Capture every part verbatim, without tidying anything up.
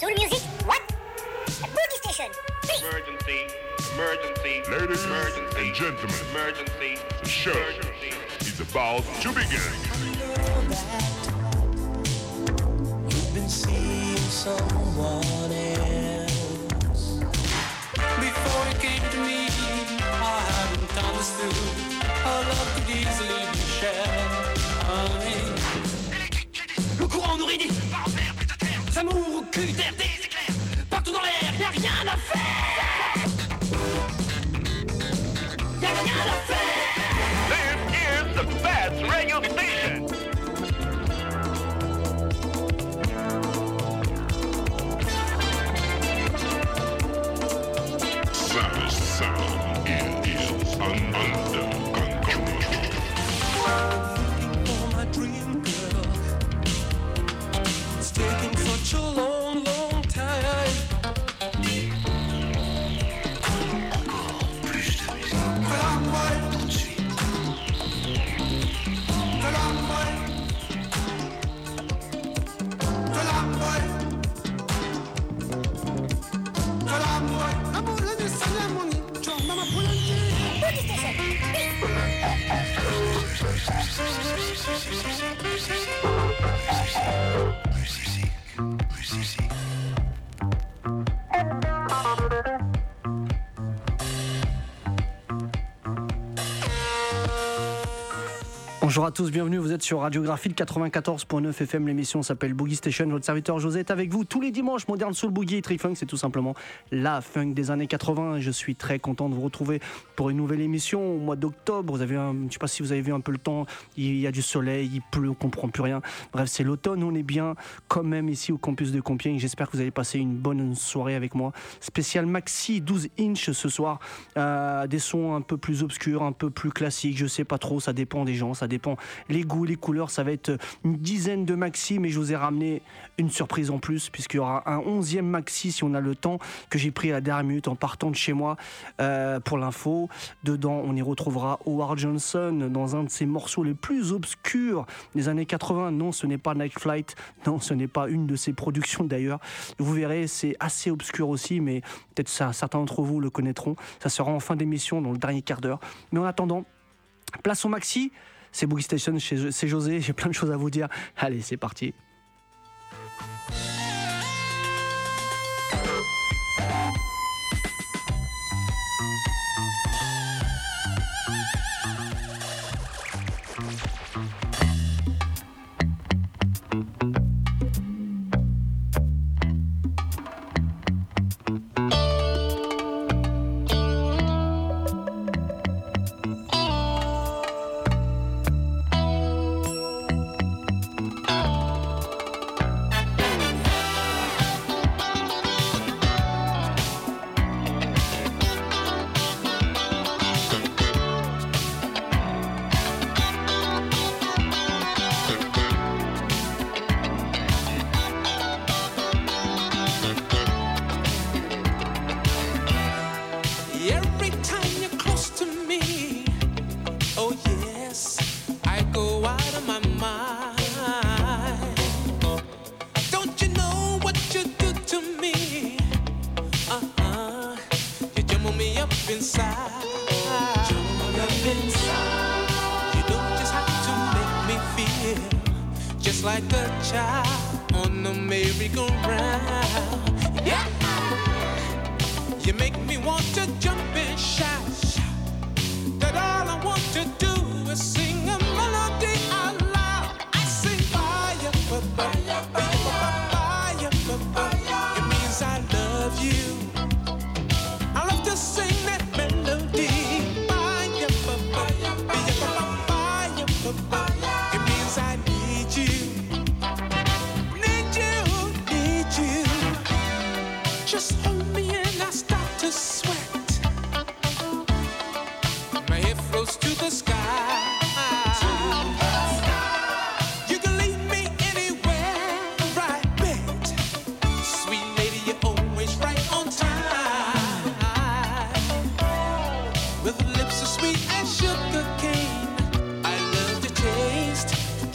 Soul music? What? Boogie Station. Please. Emergency. Emergency. Ladies emergency. And gentlemen. Emergency. The show emergency. Is about to begin. I know that you've been seeing someone else. Before it came to me, I hadn't understood how love could easily be shared. Le courant nous réunit, pas en mer, plus de terre. Des amours au cul, des éclairs, partout dans l'air, y'a rien à faire. Y'a rien à faire. This is the best radio station. Savage sound, it is un- under control. Such a long, long time. Encore plus de musique. De la moelle. Tout de suite. De la moelle. De la moelle. De la moelle. Amoureux de cérémonie. Tu en maman pour l'année. Bonjour à tous, bienvenue, vous êtes sur Radiographie de quatre-vingt-quatorze point neuf F M, l'émission s'appelle Boogie Station, votre serviteur José est avec vous tous les dimanches, moderne soul boogie et trifunk, c'est tout simplement la funk des années quatre-vingts et je suis très content de vous retrouver pour une nouvelle émission au mois d'octobre. Vous avez un, je ne sais pas si vous avez vu un peu le temps, il y a du soleil, il pleut, on ne comprend plus rien, bref c'est l'automne, on est bien quand même ici au campus de Compiègne, j'espère que vous allez passer une bonne soirée avec moi. Spécial maxi douze inch ce soir, euh, des sons un peu plus obscurs, un peu plus classiques, je ne sais pas trop, ça dépend des gens, ça dépend les goûts, les couleurs, ça va être une dizaine de maxi, mais je vous ai ramené une surprise en plus, puisqu'il y aura un onzième maxi, si on a le temps, que j'ai pris à la dernière minute en partant de chez moi euh, pour l'info. Dedans, on y retrouvera Howard Johnson dans un de ses morceaux les plus obscurs des années quatre-vingts. Non, ce n'est pas Night Flight, non, ce n'est pas une de ses productions d'ailleurs. Vous verrez, c'est assez obscur aussi, mais peut-être ça, certains d'entre vous le connaîtront. Ça sera en fin d'émission, dans le dernier quart d'heure. Mais en attendant, place au maxi. C'est Boogie Station, c'est José, j'ai plein de choses à vous dire. Allez, c'est parti.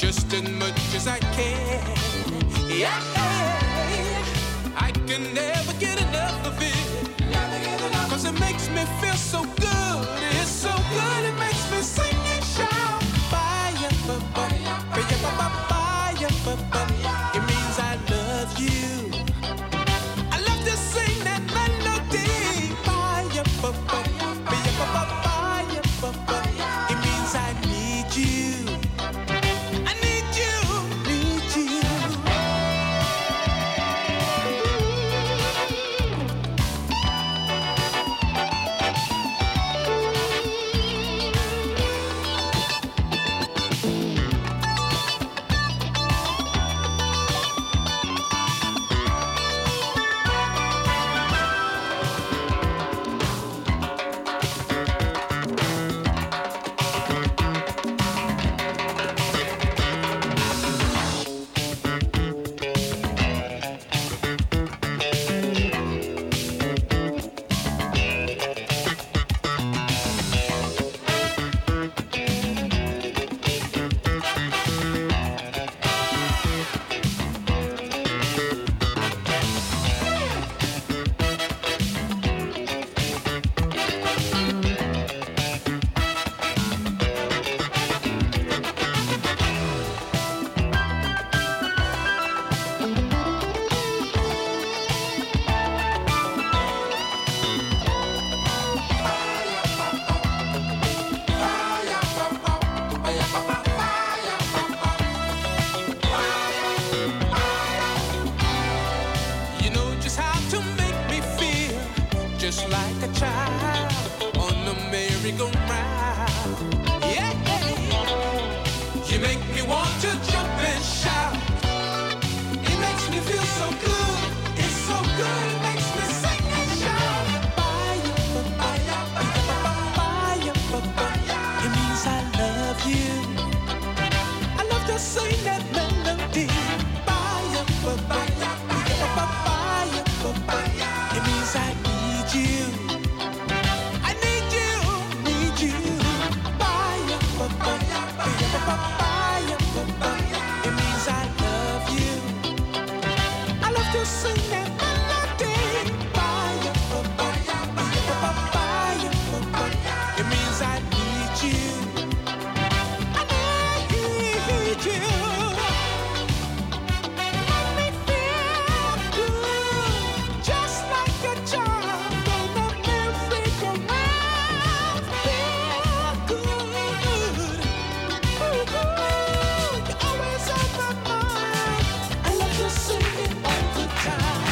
Just as much as I can. Yeah, I can never get enough of it. Never get enough. Cause it makes me feel so good. It's so good, it makes me sing and shout. Fire, ba, ba, ba, ba, ba, fire, ba, ba. It means I love you. I love to sing that melody. Fire, ba, ba, ba, ba, ba, fire, ba, ba. It means I need you. Time.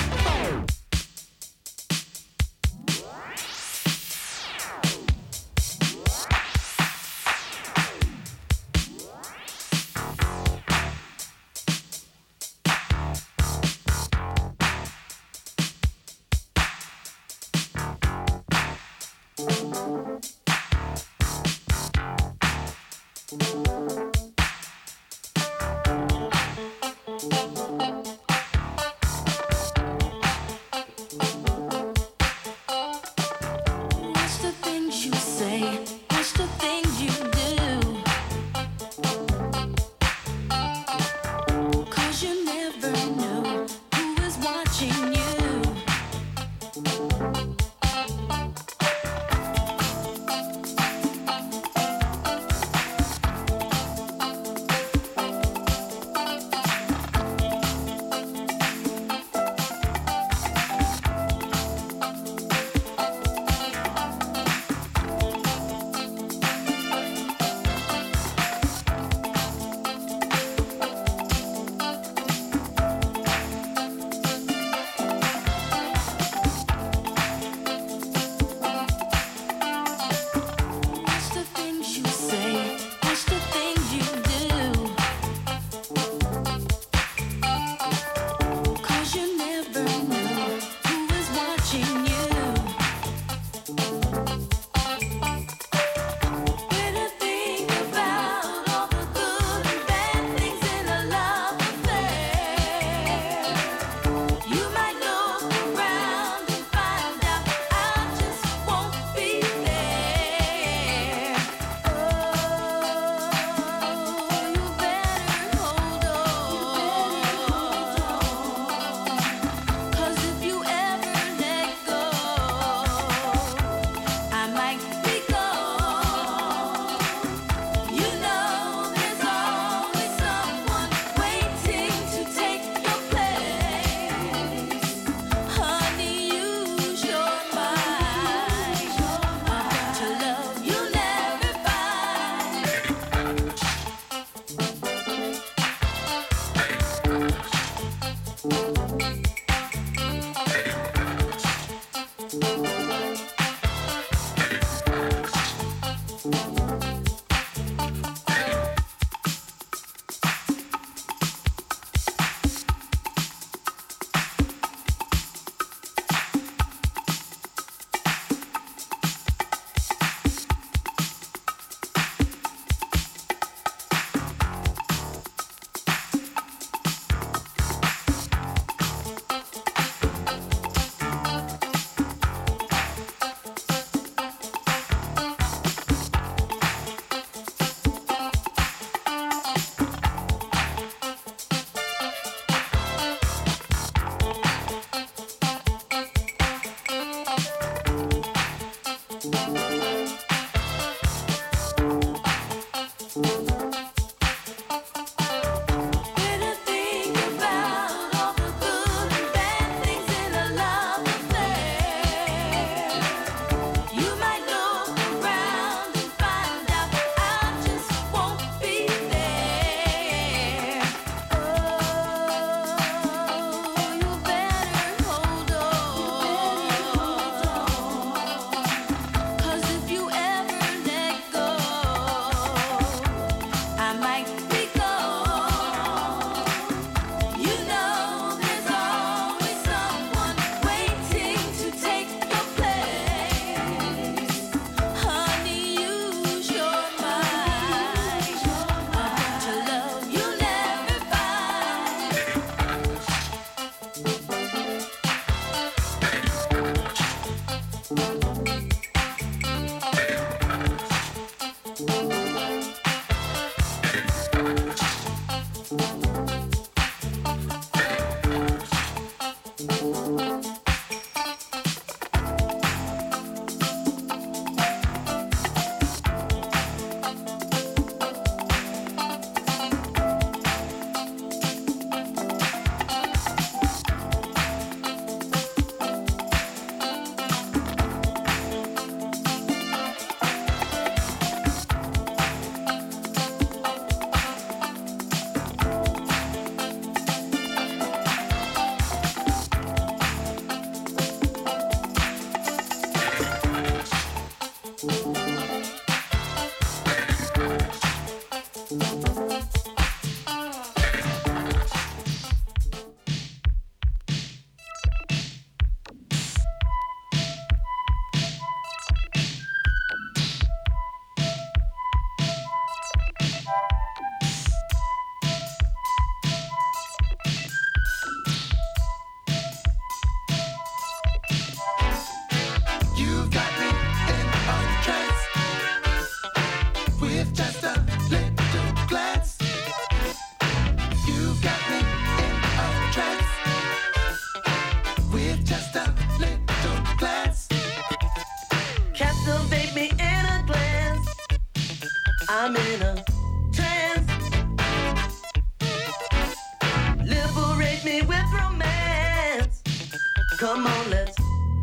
Come on, let's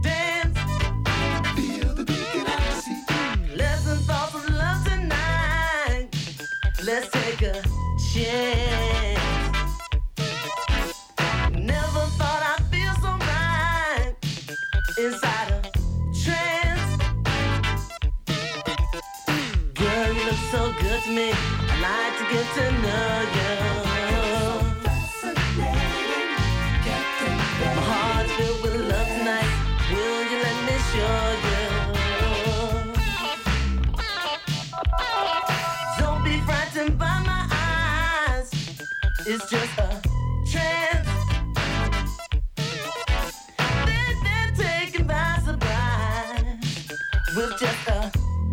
dance. Feel the beat and I see. Let's unfold from love tonight. Let's take a chance. Never thought I'd feel so right inside a trance. Girl, you look so good to me. I'd like to get to know you. Don't be frightened by my eyes. It's just a trance. They've been taken by surprise with just a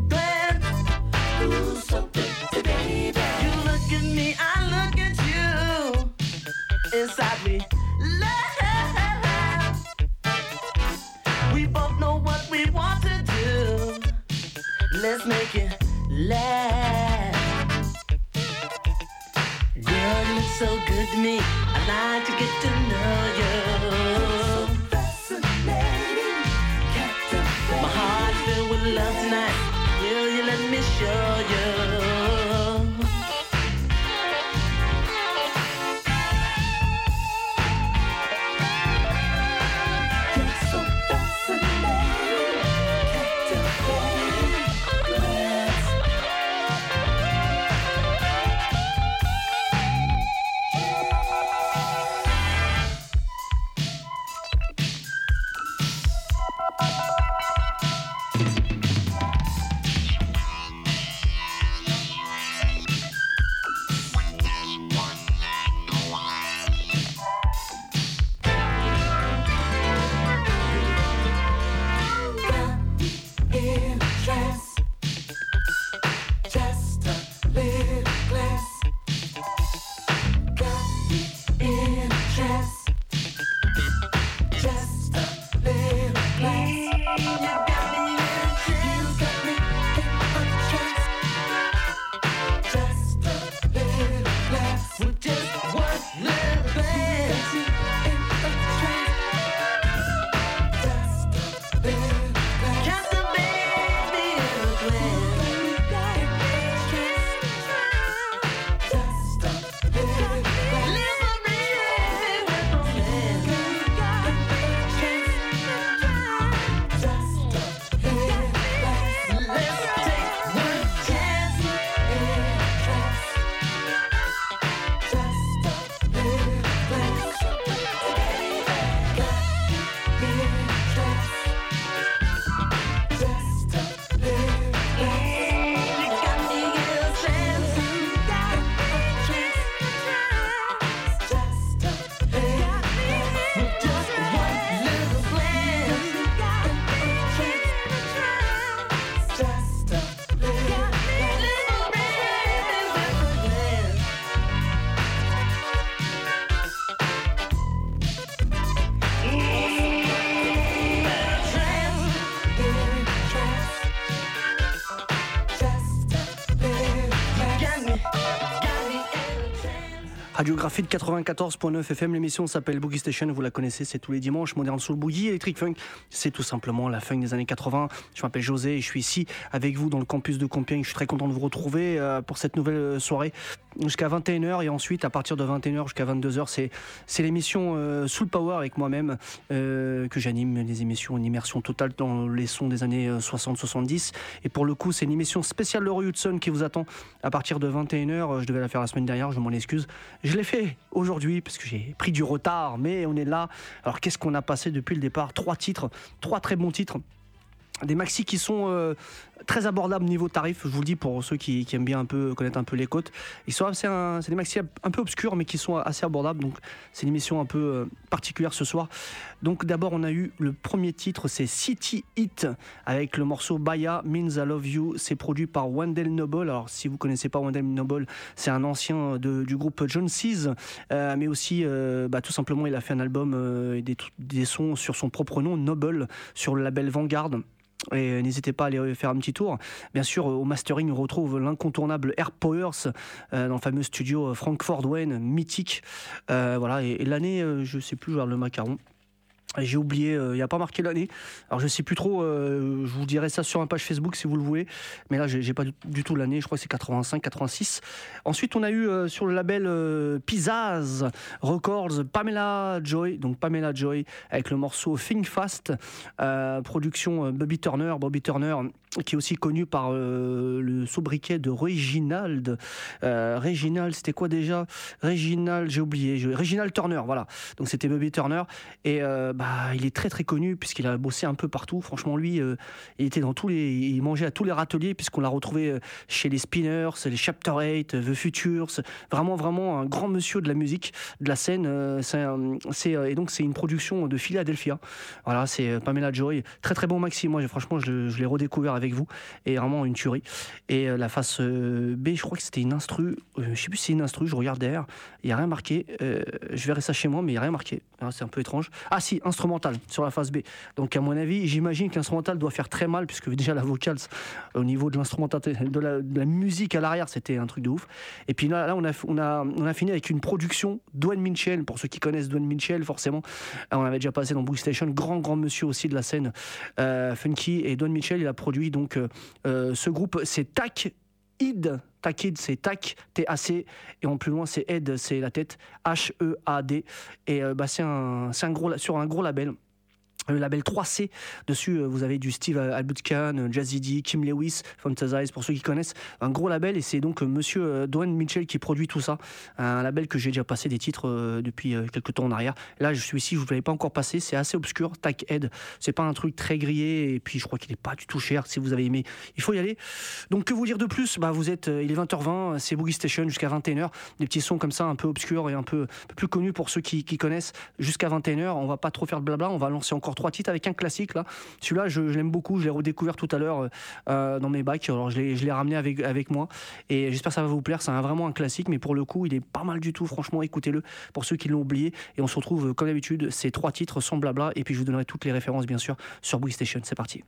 glance. Ooh, so pretty, baby. You look at me, I look at you. Inside we laugh. We both know what we want to do. Let's make it laugh. Girl, you look so good to me. I'd like to get to know you. So fascinating, captivating. My heart's filled with love tonight. Will you let me show you? Radiographie de quatre-vingt-quatorze virgule neuf F M, l'émission s'appelle Boogie Station, vous la connaissez, c'est tous les dimanches, Modern Soul Boogie, Electric Funk, c'est tout simplement la funk des années quatre-vingts. Je m'appelle José et je suis ici avec vous dans le campus de Compiègne. Je suis très content de vous retrouver pour cette nouvelle soirée jusqu'à vingt et une heures, et ensuite à partir de vingt et une heures jusqu'à vingt-deux heures, c'est, c'est l'émission Soul Power avec moi-même euh, que j'anime, les émissions en immersion totale dans les sons des années soixante soixante-dix, et pour le coup c'est une émission spéciale Laurie Hudson qui vous attend à partir de vingt et une heures. Je devais la faire la semaine dernière, je m'en excuse. Je l'ai fait aujourd'hui parce que j'ai pris du retard, mais on est là. Alors qu'est-ce qu'on a passé depuis le départ? Trois titres, trois très bons titres. Des maxis qui sont euh, très abordables niveau tarif, je vous le dis pour ceux qui, qui aiment bien un peu connaître un peu les côtes. Ils sont assez, un, c'est des maxis un peu obscurs mais qui sont assez abordables, donc c'est une émission un peu euh, particulière ce soir. Donc d'abord on a eu le premier titre, c'est City Heat avec le morceau Baya Means I Love You. C'est produit par Wendell Noble. Alors si vous connaissez pas Wendell Noble, c'est un ancien de, du groupe Joneses, euh, mais aussi euh, bah, tout simplement il a fait un album euh, et des, des sons sur son propre nom, Noble, sur le label Vanguard. Et n'hésitez pas à aller faire un petit tour. Bien sûr, au mastering, on retrouve l'incontournable Herb Powers euh, dans le fameux studio Frankfurt Wayne, mythique. Euh, voilà, et, et l'année, euh, je sais plus, genre le macaron. J'ai oublié, il euh, n'y a pas marqué l'année. Alors je sais plus trop, euh, je vous dirai ça sur un page Facebook si vous le voulez. Mais là, j'ai, j'ai pas du, du tout l'année, je crois que c'est quatre-vingt-cinq, quatre-vingt-six. Ensuite, on a eu euh, sur le label euh, Pizzaz Records, Pamela Joy. Donc Pamela Joy avec le morceau Think Fast, euh, production euh, Bobby Turner. Bobby Turner qui est aussi connu par euh, le sobriquet de Reginald. Euh, Reginald, c'était quoi déjà ? Reginald, j'ai oublié. Je... Reginald Turner, voilà. Donc c'était Bobby Turner. Et euh, bah, il est très très connu puisqu'il a bossé un peu partout. Franchement, lui, euh, il était dans tous les... il mangeait à tous les râteliers puisqu'on l'a retrouvé chez les Spinners, les Chapter eight, The Futures. Vraiment, vraiment un grand monsieur de la musique, de la scène. Euh, c'est un... c'est... Et donc c'est une production de Philadelphia. Voilà, c'est Pamela Joy. Très très bon maxi. Moi, franchement, je, je l'ai redécouvert avec vous, et vraiment une tuerie. Et la face euh, B, je crois que c'était une instru, euh, je sais plus si c'est une instru, je regarde derrière, il n'y a rien marqué, euh, je verrai ça chez moi, mais il n'y a rien marqué, alors, c'est un peu étrange. Ah si, instrumental, sur la face B, donc à mon avis, j'imagine que l'instrumental doit faire très mal, puisque déjà la vocale, au niveau de l'instrumental, de la, de la musique à l'arrière, c'était un truc de ouf. Et puis là, là on, a, on, a, on a fini avec une production, Dwayne Mitchell, pour ceux qui connaissent Dwayne Mitchell, forcément, on avait déjà passé dans Boogie Station, grand grand monsieur aussi de la scène, euh, funky, et Dwayne Mitchell, il a produit donc Euh, ce groupe, c'est TACID. TACID, c'est TAC, T A C, et en plus loin c'est Head, c'est la tête, H E A D. Et euh, bah, c'est un, c'est un gros, sur un gros label. Le label trois C, dessus vous avez du Steve Albini, Jazzy D, Kim Lewis, Fantasize, pour ceux qui connaissent, un gros label, et c'est donc monsieur Dwayne Mitchell qui produit tout ça, un label que j'ai déjà passé des titres depuis quelques temps en arrière. Là je suis ici, je ne vous l'avais pas encore passé, c'est assez obscur, TACID, c'est pas un truc très grillé, et puis je crois qu'il n'est pas du tout cher, si vous avez aimé, il faut y aller. Donc que vous dire de plus, bah, vous êtes, il est vingt heures vingt, c'est Boogie Station jusqu'à vingt et une heures, des petits sons comme ça, un peu obscurs et un peu, un peu plus connus pour ceux qui, qui connaissent, jusqu'à vingt et une heures, on va pas trop faire de blabla, on va lancer encore trois titres avec un classique là. Celui-là, je, je l'aime beaucoup. Je l'ai redécouvert tout à l'heure euh, dans mes bacs. Alors je l'ai, je l'ai ramené avec avec moi. Et j'espère que ça va vous plaire. C'est un, vraiment un classique, mais pour le coup, il est pas mal du tout. Franchement, écoutez-le pour ceux qui l'ont oublié. Et on se retrouve comme d'habitude. Ces trois titres sans blabla. Et puis je vous donnerai toutes les références bien sûr sur Boogie Station. C'est parti.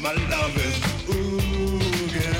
My love is ooh, girl.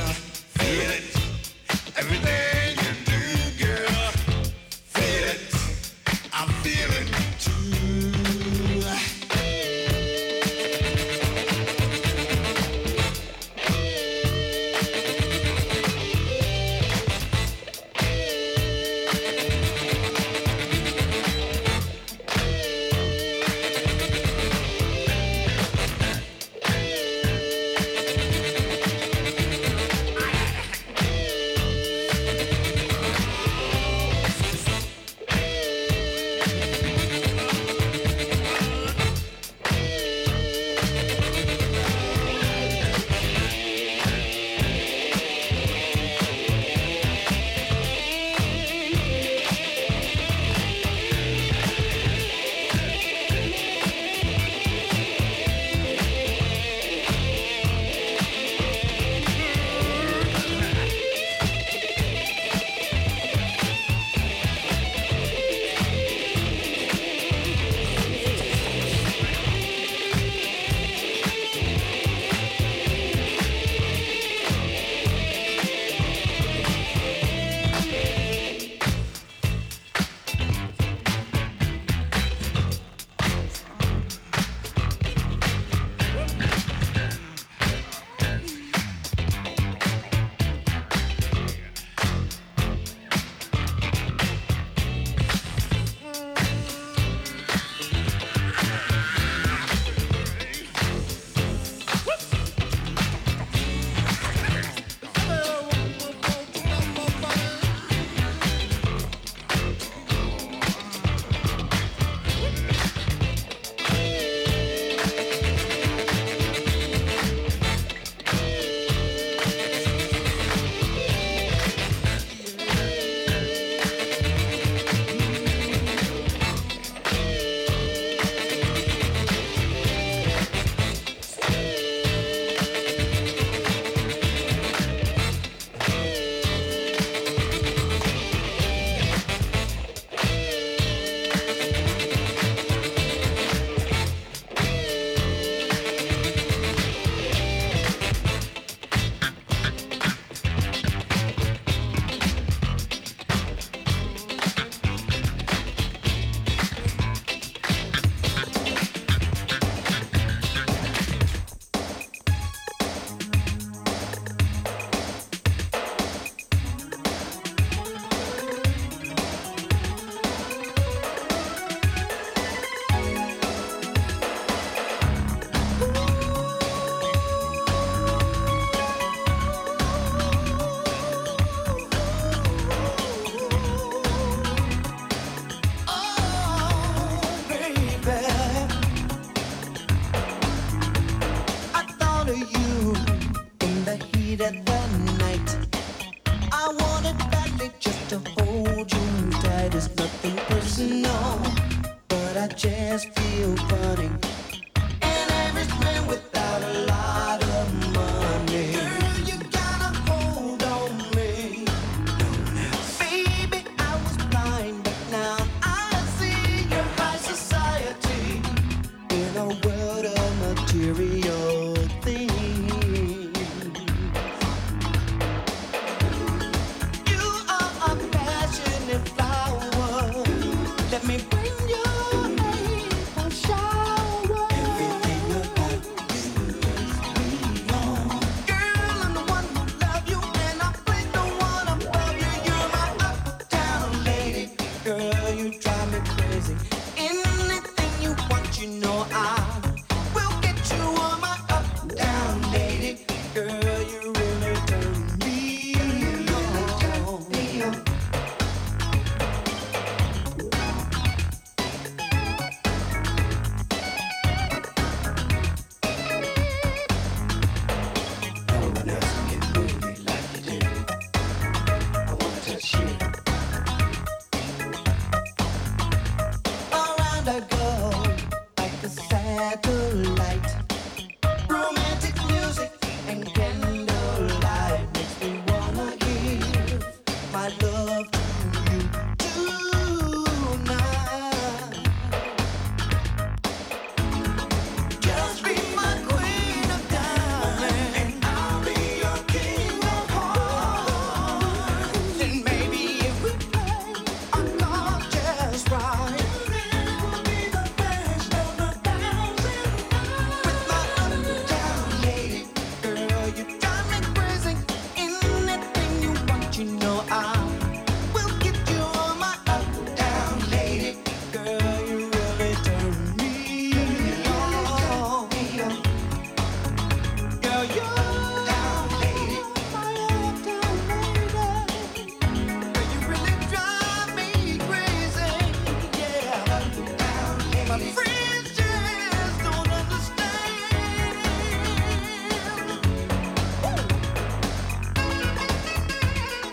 of you in the heat of the night. I wanted badly just to hold you tight. It's nothing personal, but I just feel funny. An average man without a lot of money. Girl, you gotta hold on me. Baby, I was blind, but now I see your high society in a world of material things. You are a passionate flower. Let me bring your April shower. Everything about you is beyond. Girl, I'm the one who love you, and I place the one above you. You're my uptown lady. Girl, you drive me crazy. Anything you want, you know I. Girl, you really turn me on. No one else can move me like you do. I wanna touch you. Around I go like a satellite. Romantic music and candlelight makes me wanna give my love to you tonight. Just be my queen of diamonds, and I'll be your king of hearts. And maybe if we play our cards just right, it will be the best of a thousand nights. With my uptown lady. Girl, you drive me crazy. Anything you want, you know I will get you on my uptown lady. Girl, you really turn me on. Girl, you're my uptown lady. Girl, you really drive me crazy. Yeah, my friends just don't understand. Girl, you drive me crazy. You're the only one that my heart beats for. You're my uptown lady. Girl, you really turn me on. Uptown lady. You're my uptown lady. I don't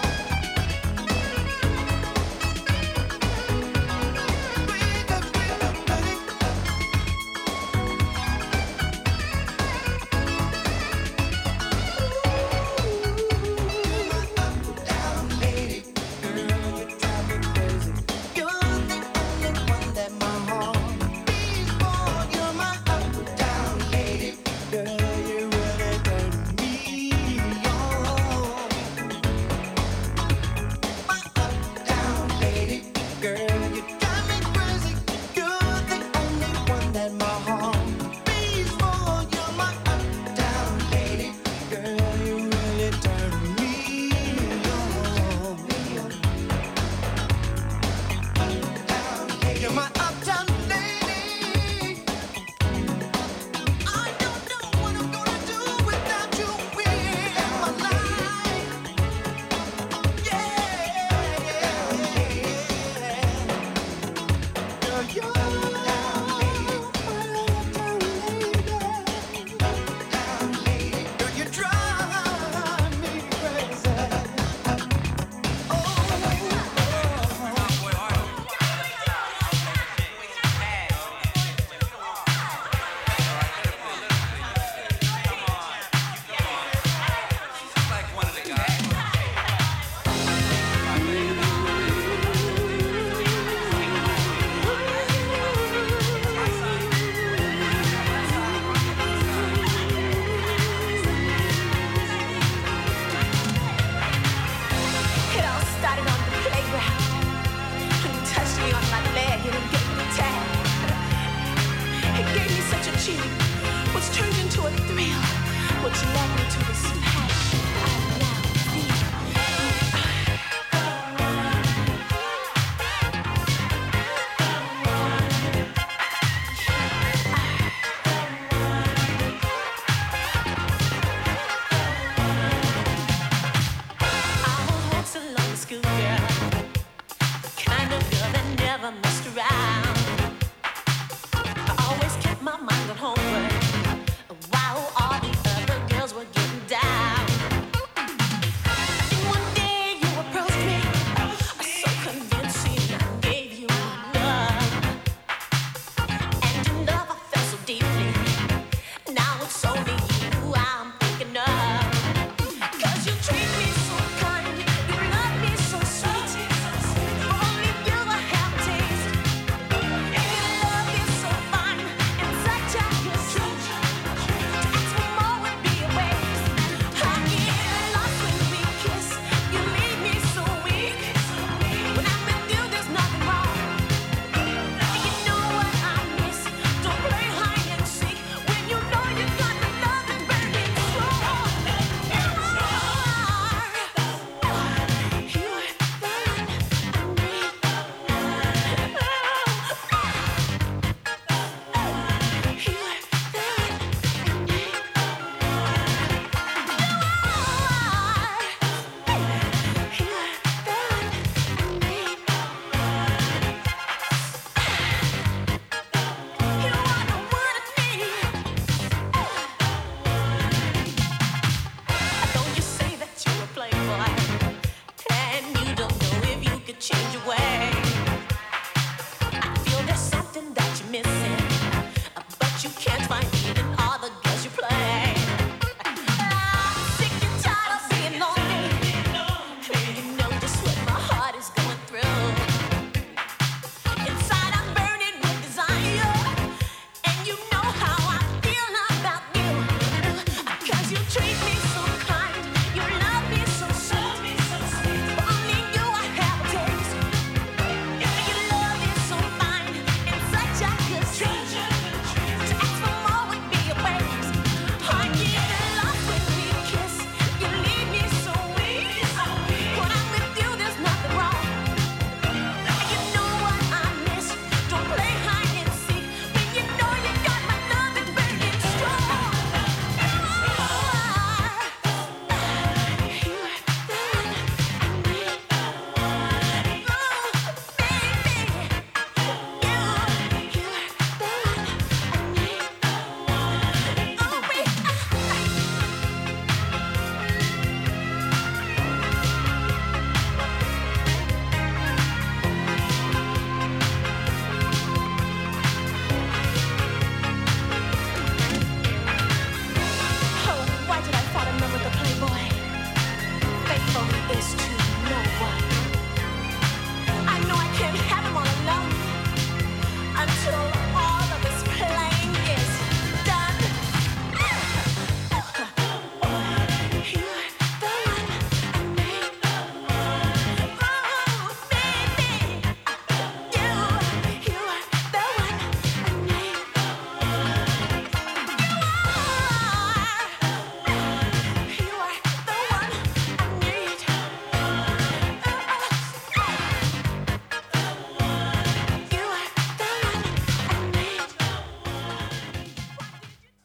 know what I'm gonna do without you in my life. Yeah. Girl, you're Girl, you drive me crazy. It all started on the playground. He touched me on my leg and he gave me a tap. He gave me such a cheat, which turned into a thrill, which led me to a smash. I now feel. I was a long school girl, kind of girl that never messed around. I always kept my mind on homework while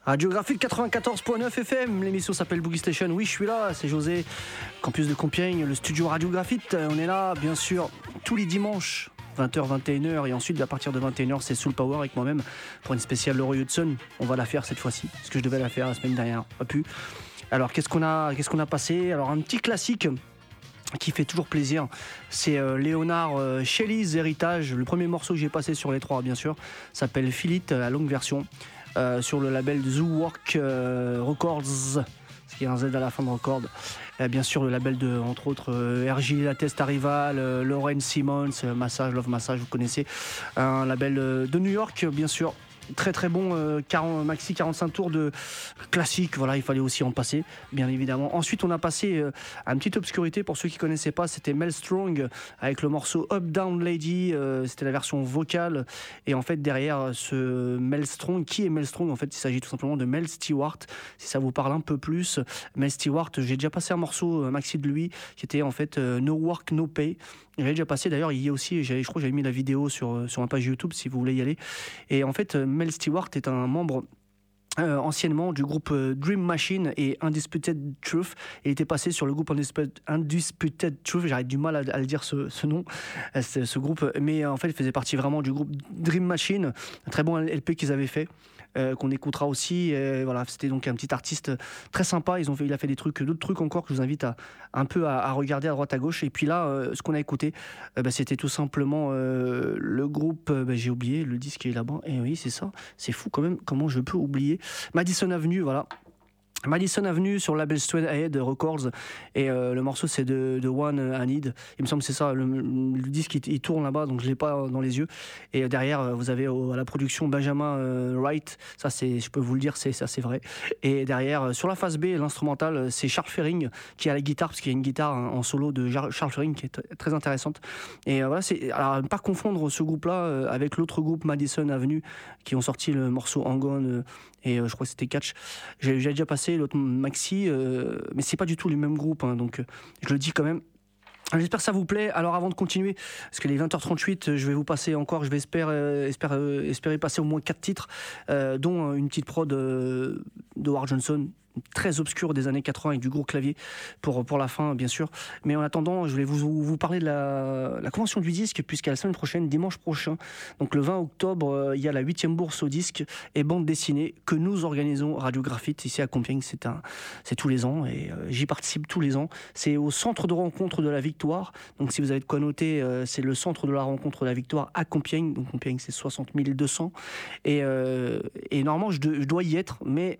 Radiographie quatre-vingt-quatorze virgule neuf F M, l'émission s'appelle Boogie Station. Oui, je suis là, c'est José, campus de Compiègne, le studio Radiographie. On est là, bien sûr, tous les dimanches, vingt heures, vingt et une heures, et ensuite, à partir de vingt et une heures, c'est Soul Power avec moi-même pour une spéciale Laurie Hudson. On va la faire cette fois-ci, parce que je devais la faire la semaine dernière, pas pu. Alors, qu'est-ce qu'on a, qu'est-ce qu'on a passé? Alors, un petit classique qui fait toujours plaisir, c'est euh, Léonard euh, Shelley's Héritage. Le premier morceau que j'ai passé sur les trois, bien sûr, s'appelle Feel It, la longue version. Euh, sur le label de Zoo Work euh, Records, ce qui est un Z à la fin de Record. Et bien sûr, le label de, entre autres, euh, R J Lattès Tarival, euh, Lauren Simmons, euh, Massage, Love Massage, vous connaissez. Un label euh, de New York, bien sûr. Très très bon euh, quarante, maxi quarante-cinq tours de classique, voilà, il fallait aussi en passer, bien évidemment. Ensuite, on a passé euh, à une petite obscurité pour ceux qui ne connaissaient pas, c'était Mel Strong avec le morceau Up Down Lady, euh, c'était la version vocale. Et en fait, derrière ce Mel Strong, qui est Mel Strong en fait, il s'agit tout simplement de Mel Stewart, si ça vous parle un peu plus. Mel Stewart, j'ai déjà passé un morceau, un maxi de lui, qui était en fait euh, No Work, No Pay. J'avais déjà passé, d'ailleurs, il y a aussi, je crois que j'avais mis la vidéo sur, sur ma page YouTube si vous voulez y aller. Et en fait, Mel Stewart est un membre euh, anciennement du groupe Dream Machine et Undisputed Truth. Il était passé sur le groupe Undisputed Truth, j'arrête du mal à, à le dire ce, ce nom, ce, ce groupe. Mais en fait, il faisait partie vraiment du groupe Dream Machine, un très bon L P qu'ils avaient fait. euh, qu'on écoutera aussi. Et voilà, c'était donc un petit artiste très sympa. Ils ont fait, il a fait des trucs, d'autres trucs encore que je vous invite à un peu à, à regarder à droite à gauche. Et puis là, euh, ce qu'on a écouté, euh, bah, c'était tout simplement euh, le groupe. Euh, bah, j'ai oublié le disque est là-bas. Et oui, c'est ça. C'est fou quand même. Comment je peux oublier Madison Avenue, voilà. Madison Avenue sur le label Straight Ahead Records, et euh, le morceau c'est de, de One I Need, il me semble que c'est ça le, le disque il, il tourne là-bas, donc je l'ai pas dans les yeux. Et derrière vous avez au, à la production Benjamin euh, Wright, ça c'est, je peux vous le dire, c'est ça c'est vrai. Et derrière sur la face B, l'instrumental, c'est Charles Fering qui a la guitare, parce qu'il y a une guitare en solo de Charles Fering qui est t- très intéressante. Et euh, voilà, c'est alors, ne pas confondre ce groupe là avec l'autre groupe Madison Avenue qui ont sorti le morceau Hang On, euh, et euh, je crois que c'était Catch, j'ai, j'ai déjà passé l'autre maxi, euh, mais c'est pas du tout les mêmes groupes, hein, donc euh, je le dis quand même. J'espère que ça vous plaît. Alors avant de continuer, parce que les vingt heures trente-huit, je vais vous passer encore, je vais espérer, euh, espérer, euh, espérer passer au moins quatre titres, euh, dont une petite prod euh, de Howard Johnson, très obscure des années quatre-vingts avec du gros clavier pour, pour la fin bien sûr. Mais en attendant, je voulais vous, vous parler de la, la convention du disque, puisqu'à la semaine prochaine, dimanche prochain, donc le vingt octobre, il y a la huitième bourse au disque et bande dessinée que nous organisons Radiographite ici à Compiègne. C'est, un, c'est tous les ans et euh, j'y participe tous les ans. C'est au centre de rencontre de la Victoire, donc si vous avez de quoi noter, euh, c'est le centre de la rencontre de la Victoire à Compiègne. Donc Compiègne c'est soixante mille deux cents, et, euh, et normalement je, de, je dois y être, mais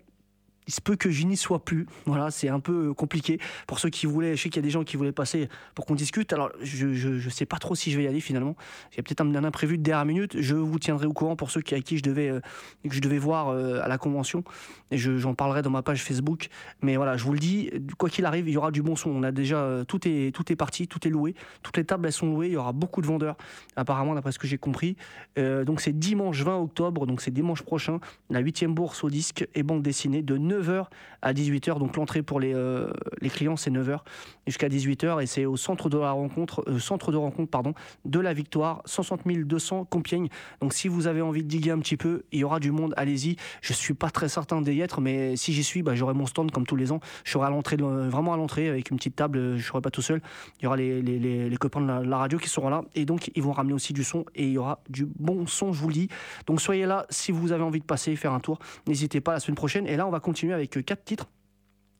il se peut que je n'y sois plus. Voilà, c'est un peu compliqué. Pour ceux qui voulaient, je sais qu'il y a des gens qui voulaient passer pour qu'on discute. Alors, je, je, je sais pas trop si je vais y aller finalement. Il y a peut-être un, un imprévu de dernière minute. Je vous tiendrai au courant pour ceux qui, à qui je devais, euh, que je devais voir euh, à la convention. Et je, j'en parlerai dans ma page Facebook. Mais voilà, je vous le dis, quoi qu'il arrive, il y aura du bon son. On a déjà, euh, tout est, tout est parti, tout est loué. Toutes les tables, elles sont louées. Il y aura beaucoup de vendeurs, apparemment, d'après ce que j'ai compris. Euh, donc, c'est dimanche vingt octobre. Donc, c'est dimanche prochain. La huitième bourse au disque et bande dessinée de neuf heures à dix-huit heures, donc l'entrée pour les, euh, les clients c'est neuf heures jusqu'à dix-huit heures, et c'est au centre de la rencontre, euh, centre de rencontre pardon, de la Victoire, soixante mille deux cents Compiègne. Donc si vous avez envie de diguer un petit peu, il y aura du monde, allez-y. Je suis pas très certain d'y être, mais si j'y suis, bah, j'aurai mon stand comme tous les ans. Je serai à l'entrée, euh, vraiment à l'entrée avec une petite table, je serai pas tout seul. Il y aura les, les, les, les copains de la, la radio qui seront là, et donc ils vont ramener aussi du son, et il y aura du bon son, je vous le dis. Donc soyez là si vous avez envie de passer faire un tour, n'hésitez pas la semaine prochaine. Et là on va continuer Continuer avec quatre titres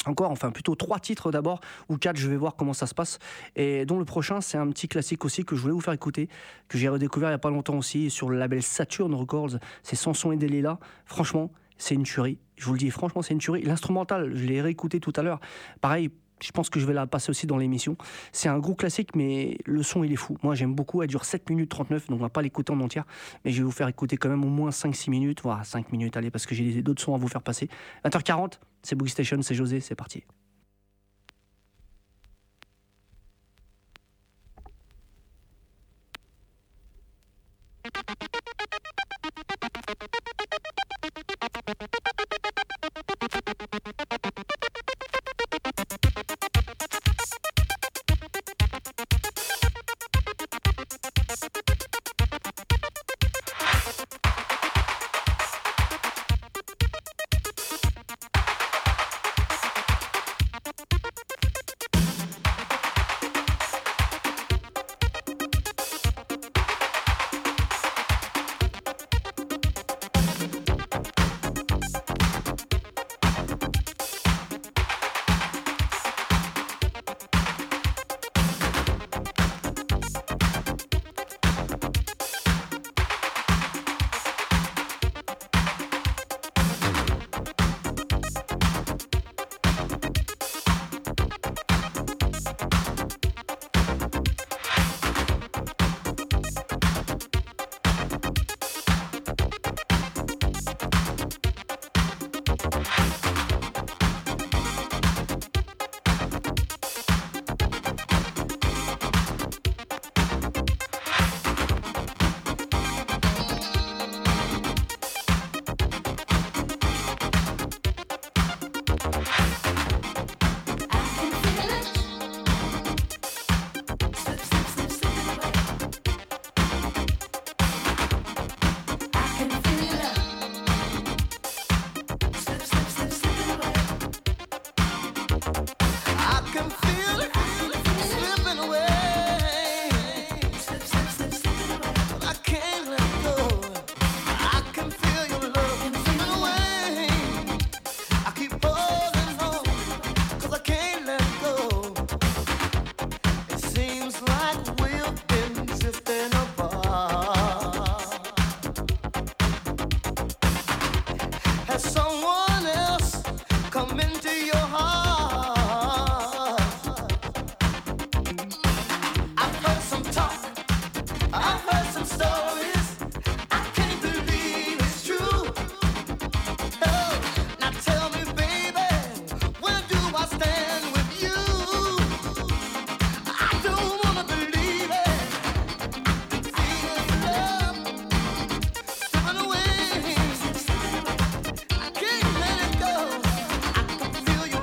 encore, enfin plutôt trois titres d'abord, ou quatre, je vais voir comment ça se passe, et dont le prochain c'est un petit classique aussi que je voulais vous faire écouter, que j'ai redécouvert il n'y a pas longtemps aussi sur le label Saturn Records, c'est Samson et Delilah. Franchement c'est une tuerie, je vous le dis, franchement c'est une tuerie. L'instrumental, je l'ai réécouté tout à l'heure, pareil, je pense que je vais la passer aussi dans l'émission. C'est un gros classique, mais le son, il est fou. Moi, j'aime beaucoup. Elle dure sept minutes trente-neuf, donc on va pas l'écouter en entière. Mais je vais vous faire écouter quand même au moins cinq six minutes. Voilà, cinq minutes, allez, parce que j'ai d'autres sons à vous faire passer. vingt heures quarante, c'est Boogie Station, c'est José, c'est parti. come into your heart. I've heard some talk, I've heard some stories, I can't believe it's true. Oh, now tell me, baby, where do I stand with you? I don't wanna believe it. I can feel love slipping away. I can't let it go. I can feel your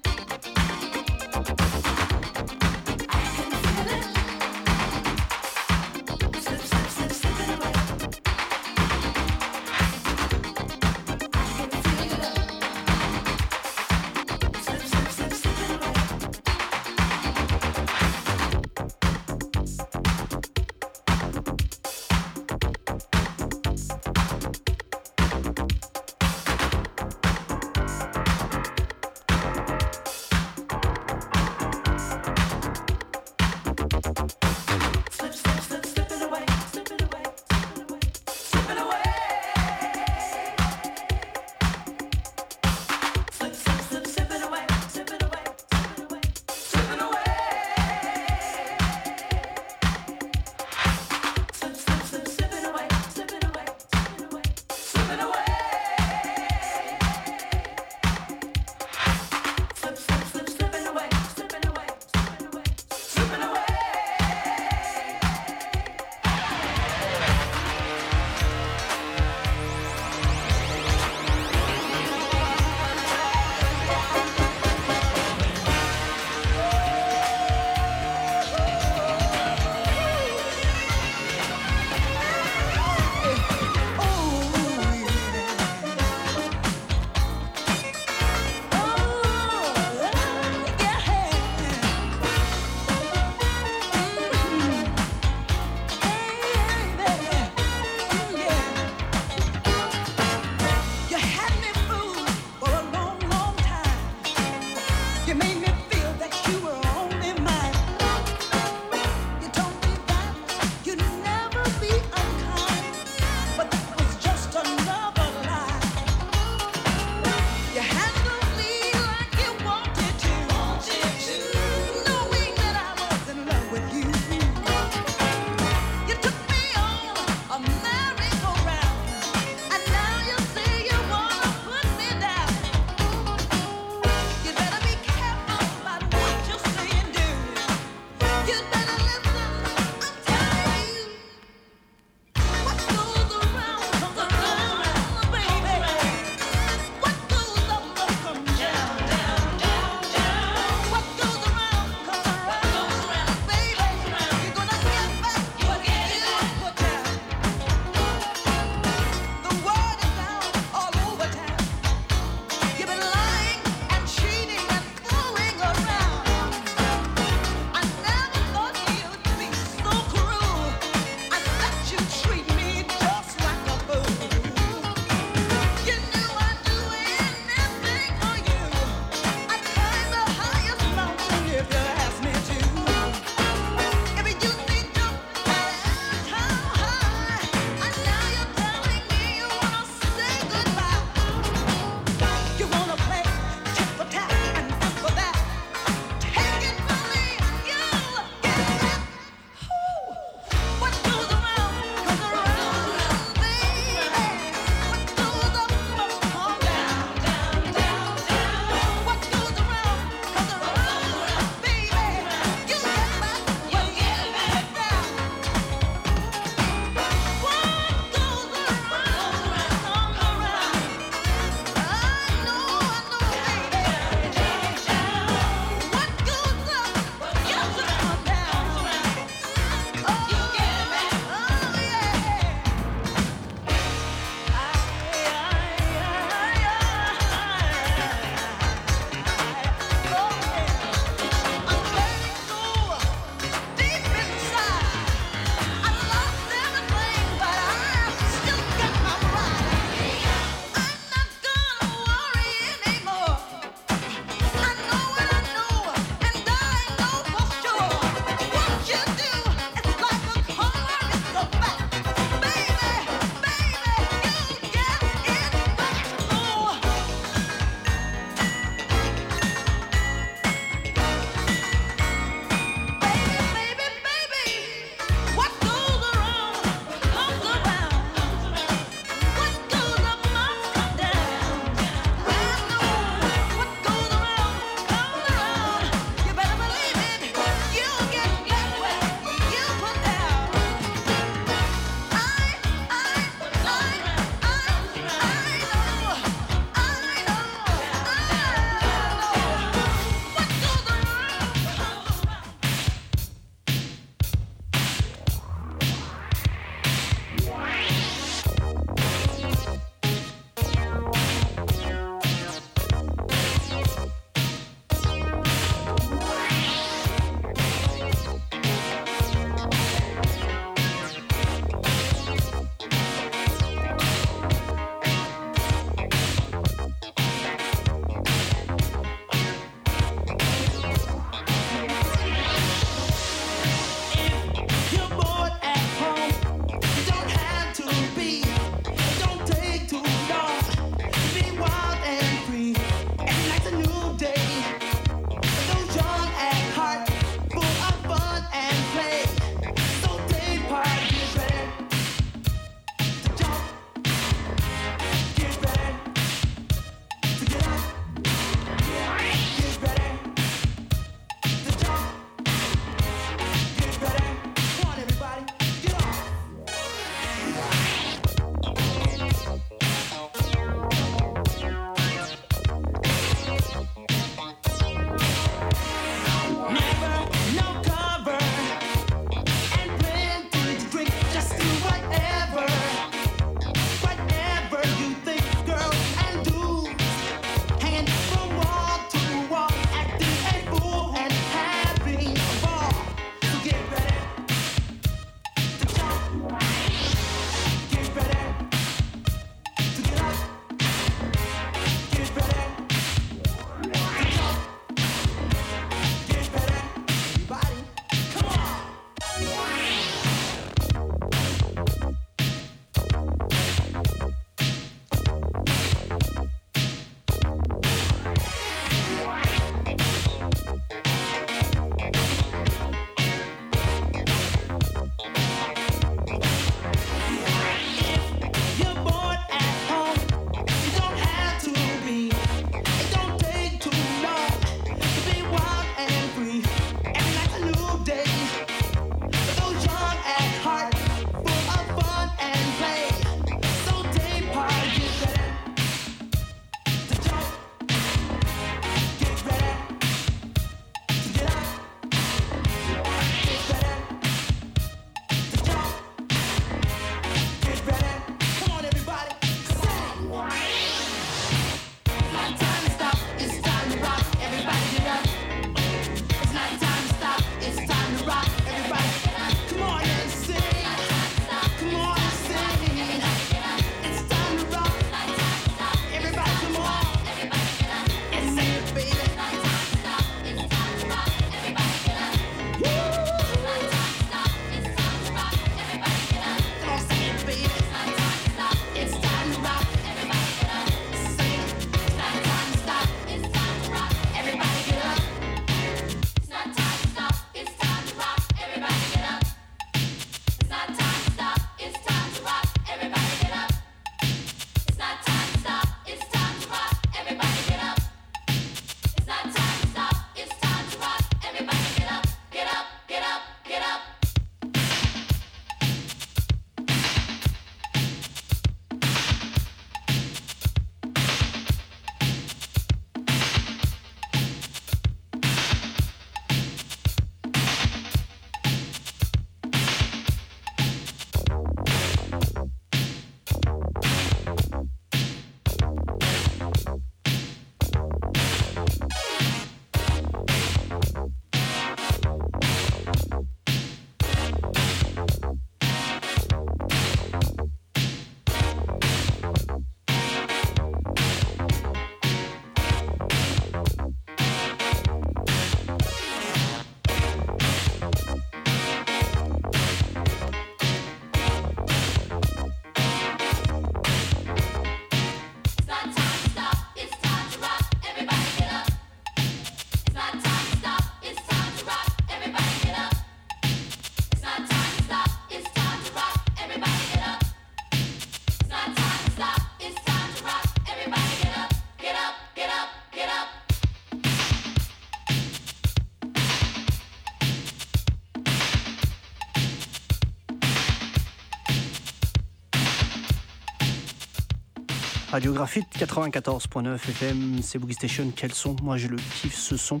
Radiographie quatre-vingt-quatorze point neuf F M, c'est Boogie Station. Quel son, moi je le kiffe ce son.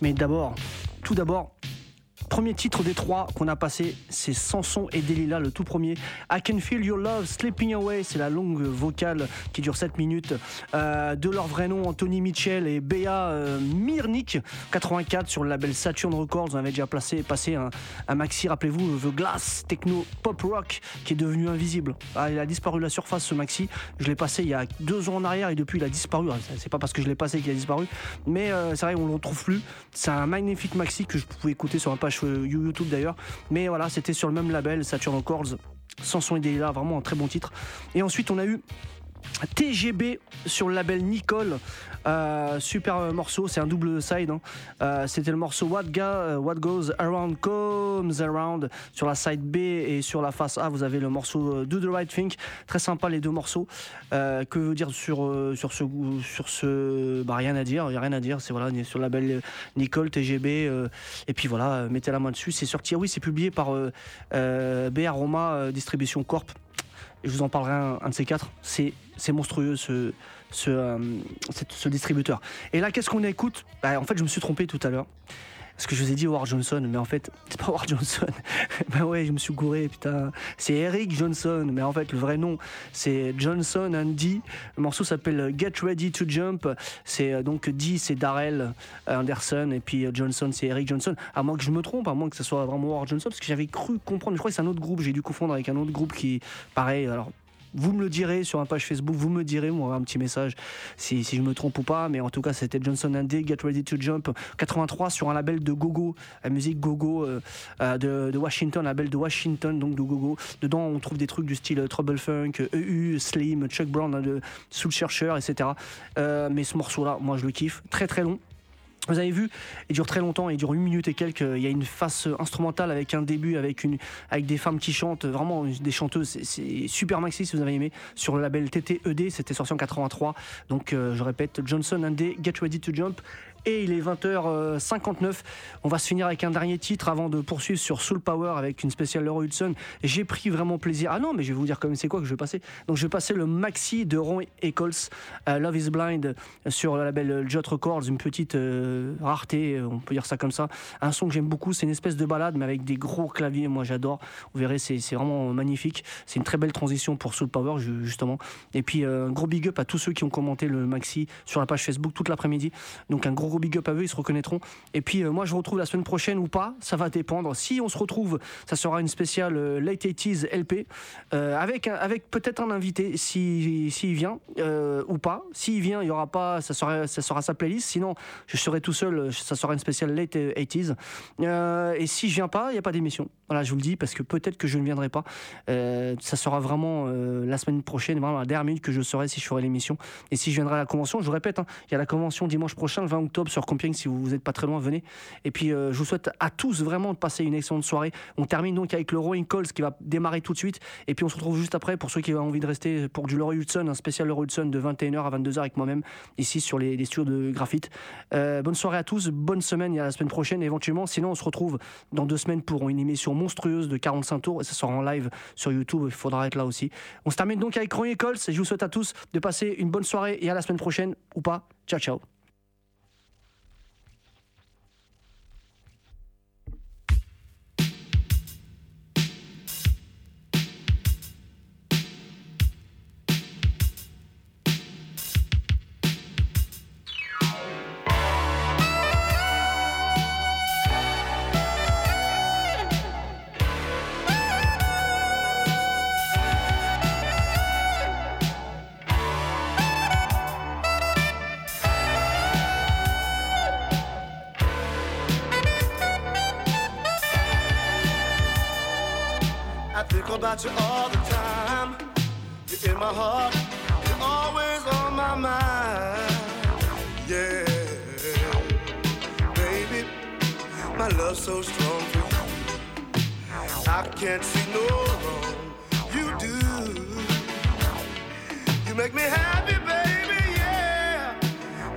Mais d'abord, tout d'abord, premier titre des trois qu'on a passé, c'est Samson et Delilah, le tout premier. I Can Feel Your Love, Slipping Away, c'est la longue vocale qui dure sept minutes. Euh, de leur vrai nom, Anthony Mitchell et Bea euh, Mirnik, quatre-vingt-quatre sur le label Saturn Records. On avait déjà placé, passé un, un maxi, rappelez-vous, The Glass, techno pop rock, qui est devenu invisible. Ah, il a disparu de la surface, ce maxi. Je l'ai passé il y a deux ans en arrière et depuis il a disparu. C'est pas parce que je l'ai passé qu'il a disparu, mais euh, c'est vrai qu'on le retrouve plus. C'est un magnifique maxi que je pouvais écouter sur un page YouTube d'ailleurs, mais voilà, c'était sur le même label Saturn Records, Samson et Delilah, vraiment un très bon titre. Et ensuite on a eu T G B sur le label Nicole, euh, super morceau, c'est un double side, hein. euh, c'était le morceau What, Ga- What Goes Around Comes Around sur la side B, et sur la face A vous avez le morceau Do The Right Thing, très sympa les deux morceaux. Euh, que veut dire sur, sur ce, sur ce bah, rien à dire, il n'y a rien à dire, c'est voilà, sur le label Nicole, T G B, euh, et puis voilà, mettez la main dessus, c'est sorti, oui c'est publié par euh, euh, B A Roma euh, Distribution Corp. Je vous en parlerai un, un de ces quatre. C'est, c'est monstrueux ce, ce, euh, ce, ce distributeur. Et là, qu'est-ce qu'on écoute ? Bah, en fait, je me suis trompé tout à l'heure. Parce que je vous ai dit Howard Johnson, mais en fait, c'est pas Howard Johnson. Bah ouais, je me suis gouré, putain. C'est Eric Johnson, mais en fait, le vrai nom, c'est Johnson and D. Le morceau s'appelle Get Ready to Jump. C'est donc D, c'est Darrell Anderson, et puis Johnson, c'est Eric Johnson. À moins que je me trompe, à moins que ce soit vraiment Howard Johnson, parce que j'avais cru comprendre, je crois que c'est un autre groupe, j'ai dû confondre avec un autre groupe qui, pareil, alors... Vous me le direz sur ma page Facebook, vous me direz, vous m'enverrez un petit message si, si je me trompe ou pas, mais en tout cas c'était Johnson and D, Get Ready to Jump, quatre-vingt-trois sur un label de Gogo, la musique Gogo euh, euh, de, de Washington, label de Washington, donc de Gogo. Dedans on trouve des trucs du style euh, Trouble Funk, euh, E U, Slim, Chuck Brown, hein, de Soul Searcher, et cetera. Euh, mais ce morceau-là, moi je le kiffe, très très long. Vous avez vu, il dure très longtemps, il dure une minute et quelques. Il y a une face instrumentale avec un début, avec une, avec des femmes qui chantent, vraiment des chanteuses. C'est, c'est super maxi si vous avez aimé. Sur le label T T E D, c'était sorti en quatre-vingt-trois. Donc euh, je répète, Johnson and D, Get Ready to Jump. Et il est vingt heures cinquante-neuf. On va se finir avec un dernier titre avant de poursuivre sur Soul Power avec une spéciale Laurie Hudson. J'ai pris vraiment plaisir. Ah non, mais je vais vous dire quand même c'est quoi que je vais passer. Donc je vais passer le maxi de Ron Eccles, euh, Love is Blind, sur le label Jot Records, une petite euh, rareté, on peut dire ça comme ça. Un son que j'aime beaucoup, c'est une espèce de balade mais avec des gros claviers, moi j'adore. Vous verrez, c'est, c'est vraiment magnifique. C'est une très belle transition pour Soul Power justement. Et puis euh, un gros big up à tous ceux qui ont commenté le maxi sur la page Facebook toute l'après-midi. Donc un gros big up à eux, ils se reconnaîtront. Et puis euh, moi je vous retrouve la semaine prochaine ou pas, ça va dépendre. Si on se retrouve, ça sera une spéciale euh, Late eighties L P euh, avec, avec peut-être un invité si, si il vient euh, ou pas. S'il vient, il y aura pas, ça sera, ça sera sa playlist, sinon je serai tout seul, ça sera une spéciale Late eighties euh, et si je viens pas, il n'y a pas d'émission. Voilà, je vous le dis parce que peut-être que je ne viendrai pas. Euh, ça sera vraiment euh, la semaine prochaine, vraiment la dernière minute que je serai si je ferai l'émission. Et si je viendrai à la convention, je vous répète, hein, il y a la convention dimanche prochain, le vingt octobre sur Compiègne. Si vous n'êtes pas très loin, venez. Et puis, euh, je vous souhaite à tous vraiment de passer une excellente soirée. On termine donc avec le Rolling Calls qui va démarrer tout de suite. Et puis, on se retrouve juste après pour ceux qui ont envie de rester pour du Laurie Hudson, un spécial Laurie Hudson de vingt et une heures à vingt-deux heures avec moi-même ici sur les, les studios de Graphite. Euh, bonne soirée à tous, bonne semaine et à la semaine prochaine éventuellement. Sinon, on se retrouve dans deux semaines pour une émission monstrueuse de quarante-cinq tours et ça sera en live sur YouTube, il faudra être là aussi. On se termine donc avec Ron Eccles et je vous souhaite à tous de passer une bonne soirée et à la semaine prochaine ou pas. Ciao ciao. About you all the time, you're in my heart, you're always on my mind, yeah, baby, my love's so strong for you, I can't see no wrong, you do, you make me happy, baby, yeah,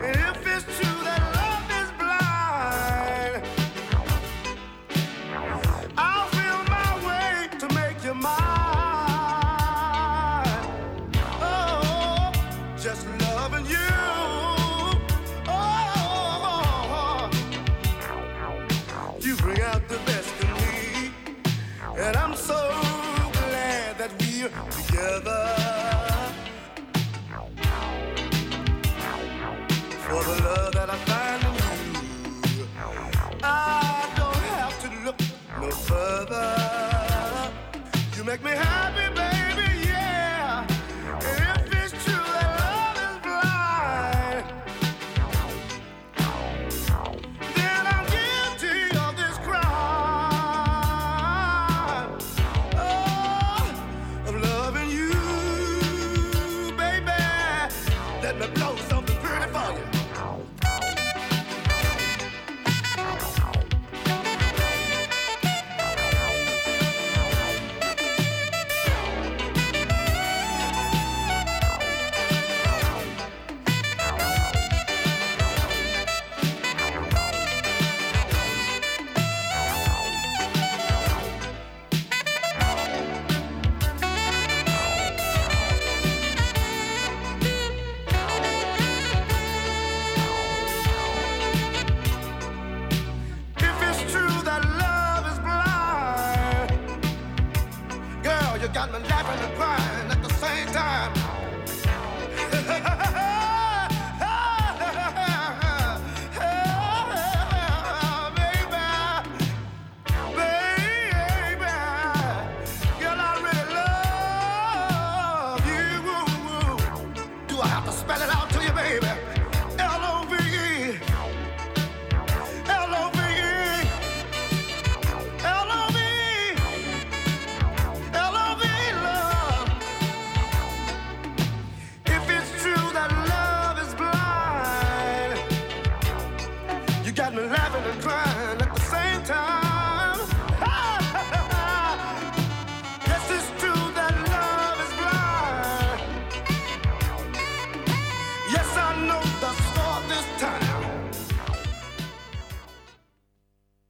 and if it's true that love is blind, mine. Oh, and I'm so glad that we're together. For the love that I find in you, I don't have to look no further. You make me happy, baby, yeah. And if it's true that love is blind, then I'm guilty of this crime. Oh, of loving you, baby. Let me blow something pretty for you. Got me laughing and crying.